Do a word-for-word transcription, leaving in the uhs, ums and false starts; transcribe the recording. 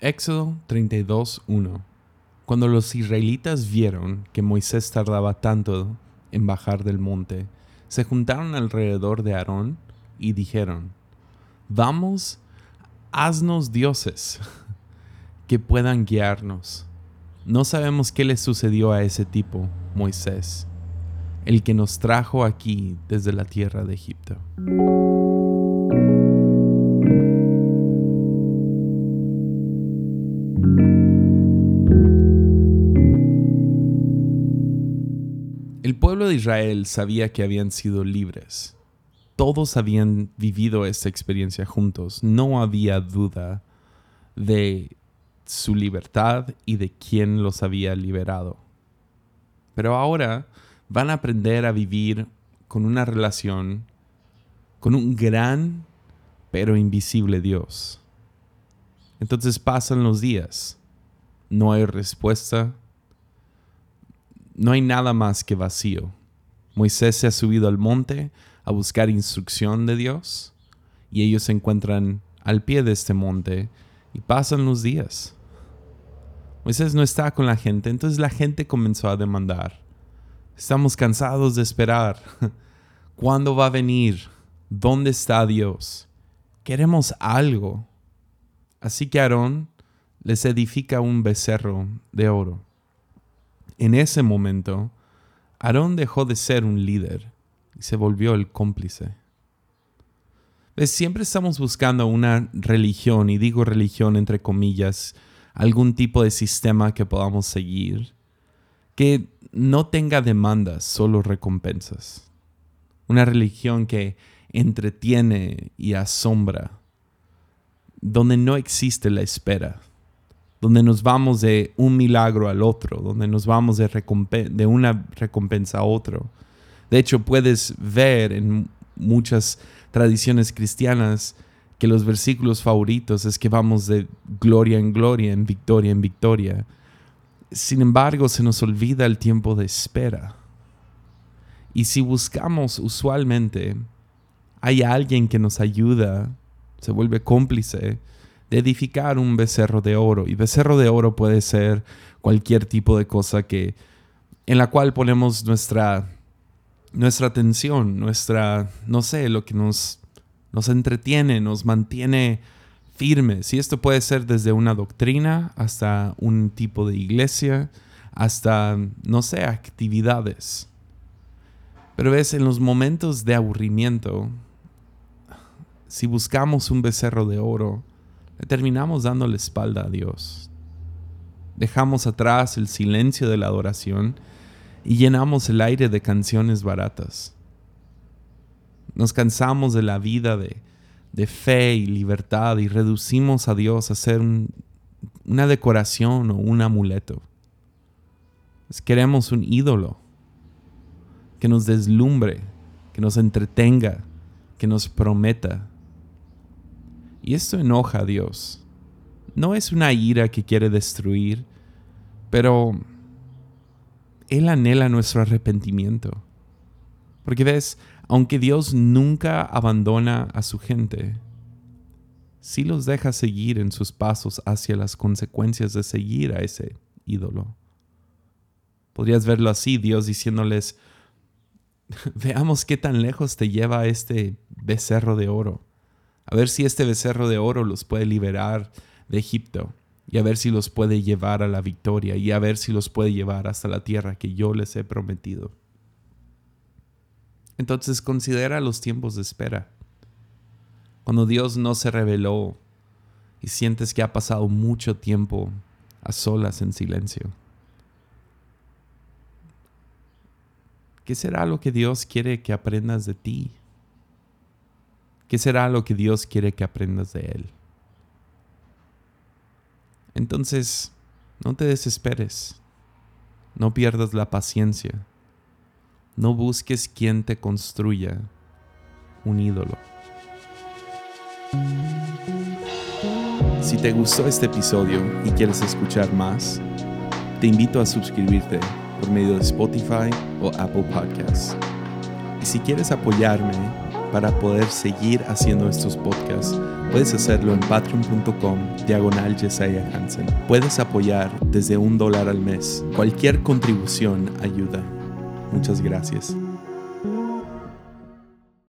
Éxodo treinta y dos, uno. Cuando los israelitas vieron que Moisés tardaba tanto en bajar del monte, se juntaron alrededor de Aarón y dijeron: «Vamos, haznos dioses que puedan guiarnos». No sabemos qué le sucedió a ese tipo, Moisés, el que nos trajo aquí desde la tierra de Egipto. El pueblo de Israel sabía que habían sido libres. Todos habían vivido esta experiencia juntos. No había duda de su libertad y de quién los había liberado. Pero ahora van a aprender a vivir con una relación con un gran pero invisible Dios. Entonces pasan los días. No hay respuesta. No hay nada más que vacío. Moisés se ha subido al monte a buscar instrucción de Dios, y ellos se encuentran al pie de este monte y pasan los días. Moisés no está con la gente, entonces la gente comenzó a demandar: «Estamos cansados de esperar. ¿Cuándo va a venir? ¿Dónde está Dios? Queremos algo». Así que Aarón les edifica un becerro de oro. En ese momento, Aarón dejó de ser un líder y se volvió el cómplice. ¿Ves? Siempre estamos buscando una religión, y digo religión entre comillas, algún tipo de sistema que podamos seguir, que no tenga demandas, solo recompensas. Una religión que entretiene y asombra, donde no existe la espera, donde nos vamos de un milagro al otro, donde nos vamos de, recompen- de una recompensa a otro. De hecho, puedes ver en muchas tradiciones cristianas que los versículos favoritos es que vamos de gloria en gloria, en victoria en victoria. Sin embargo, se nos olvida el tiempo de espera. Y si buscamos usualmente, hay alguien que nos ayuda, se vuelve cómplice de edificar un becerro de oro. Y becerro de oro puede ser cualquier tipo de cosa que, en la cual ponemos nuestra, nuestra atención, nuestra, no sé, lo que nos, nos entretiene, nos mantiene firmes. Y esto puede ser desde una doctrina hasta un tipo de iglesia, hasta, no sé, actividades. Pero ves, en los momentos de aburrimiento, si buscamos un becerro de oro, terminamos dando la espalda a Dios. Dejamos atrás el silencio de la adoración y llenamos el aire de canciones baratas. Nos cansamos de la vida de, de fe y libertad y reducimos a Dios a ser un, una decoración o un amuleto. Queremos un ídolo que nos deslumbre, que nos entretenga, que nos prometa. Y esto enoja a Dios. No es una ira que quiere destruir, pero Él anhela nuestro arrepentimiento. Porque ves, aunque Dios nunca abandona a su gente, sí los deja seguir en sus pasos hacia las consecuencias de seguir a ese ídolo. Podrías verlo así, Dios diciéndoles: «Veamos qué tan lejos te lleva este becerro de oro. A ver si este becerro de oro los puede liberar de Egipto, y a ver si los puede llevar a la victoria, y a ver si los puede llevar hasta la tierra que yo les he prometido». Entonces considera los tiempos de espera. Cuando Dios no se reveló y sientes que ha pasado mucho tiempo a solas en silencio. ¿Qué será lo que Dios quiere que aprendas de ti? ¿Qué será lo que Dios quiere que aprendas de Él? Entonces, no te desesperes. No pierdas la paciencia. No busques quien te construya un ídolo. Si te gustó este episodio y quieres escuchar más, te invito a suscribirte por medio de Spotify o Apple Podcasts. Y si quieres apoyarme para poder seguir haciendo estos podcasts, Puedes hacerlo en patreon punto com diagonal Jesiah Hansen. Puedes apoyar desde un dólar al mes. Cualquier contribución ayuda. Muchas gracias.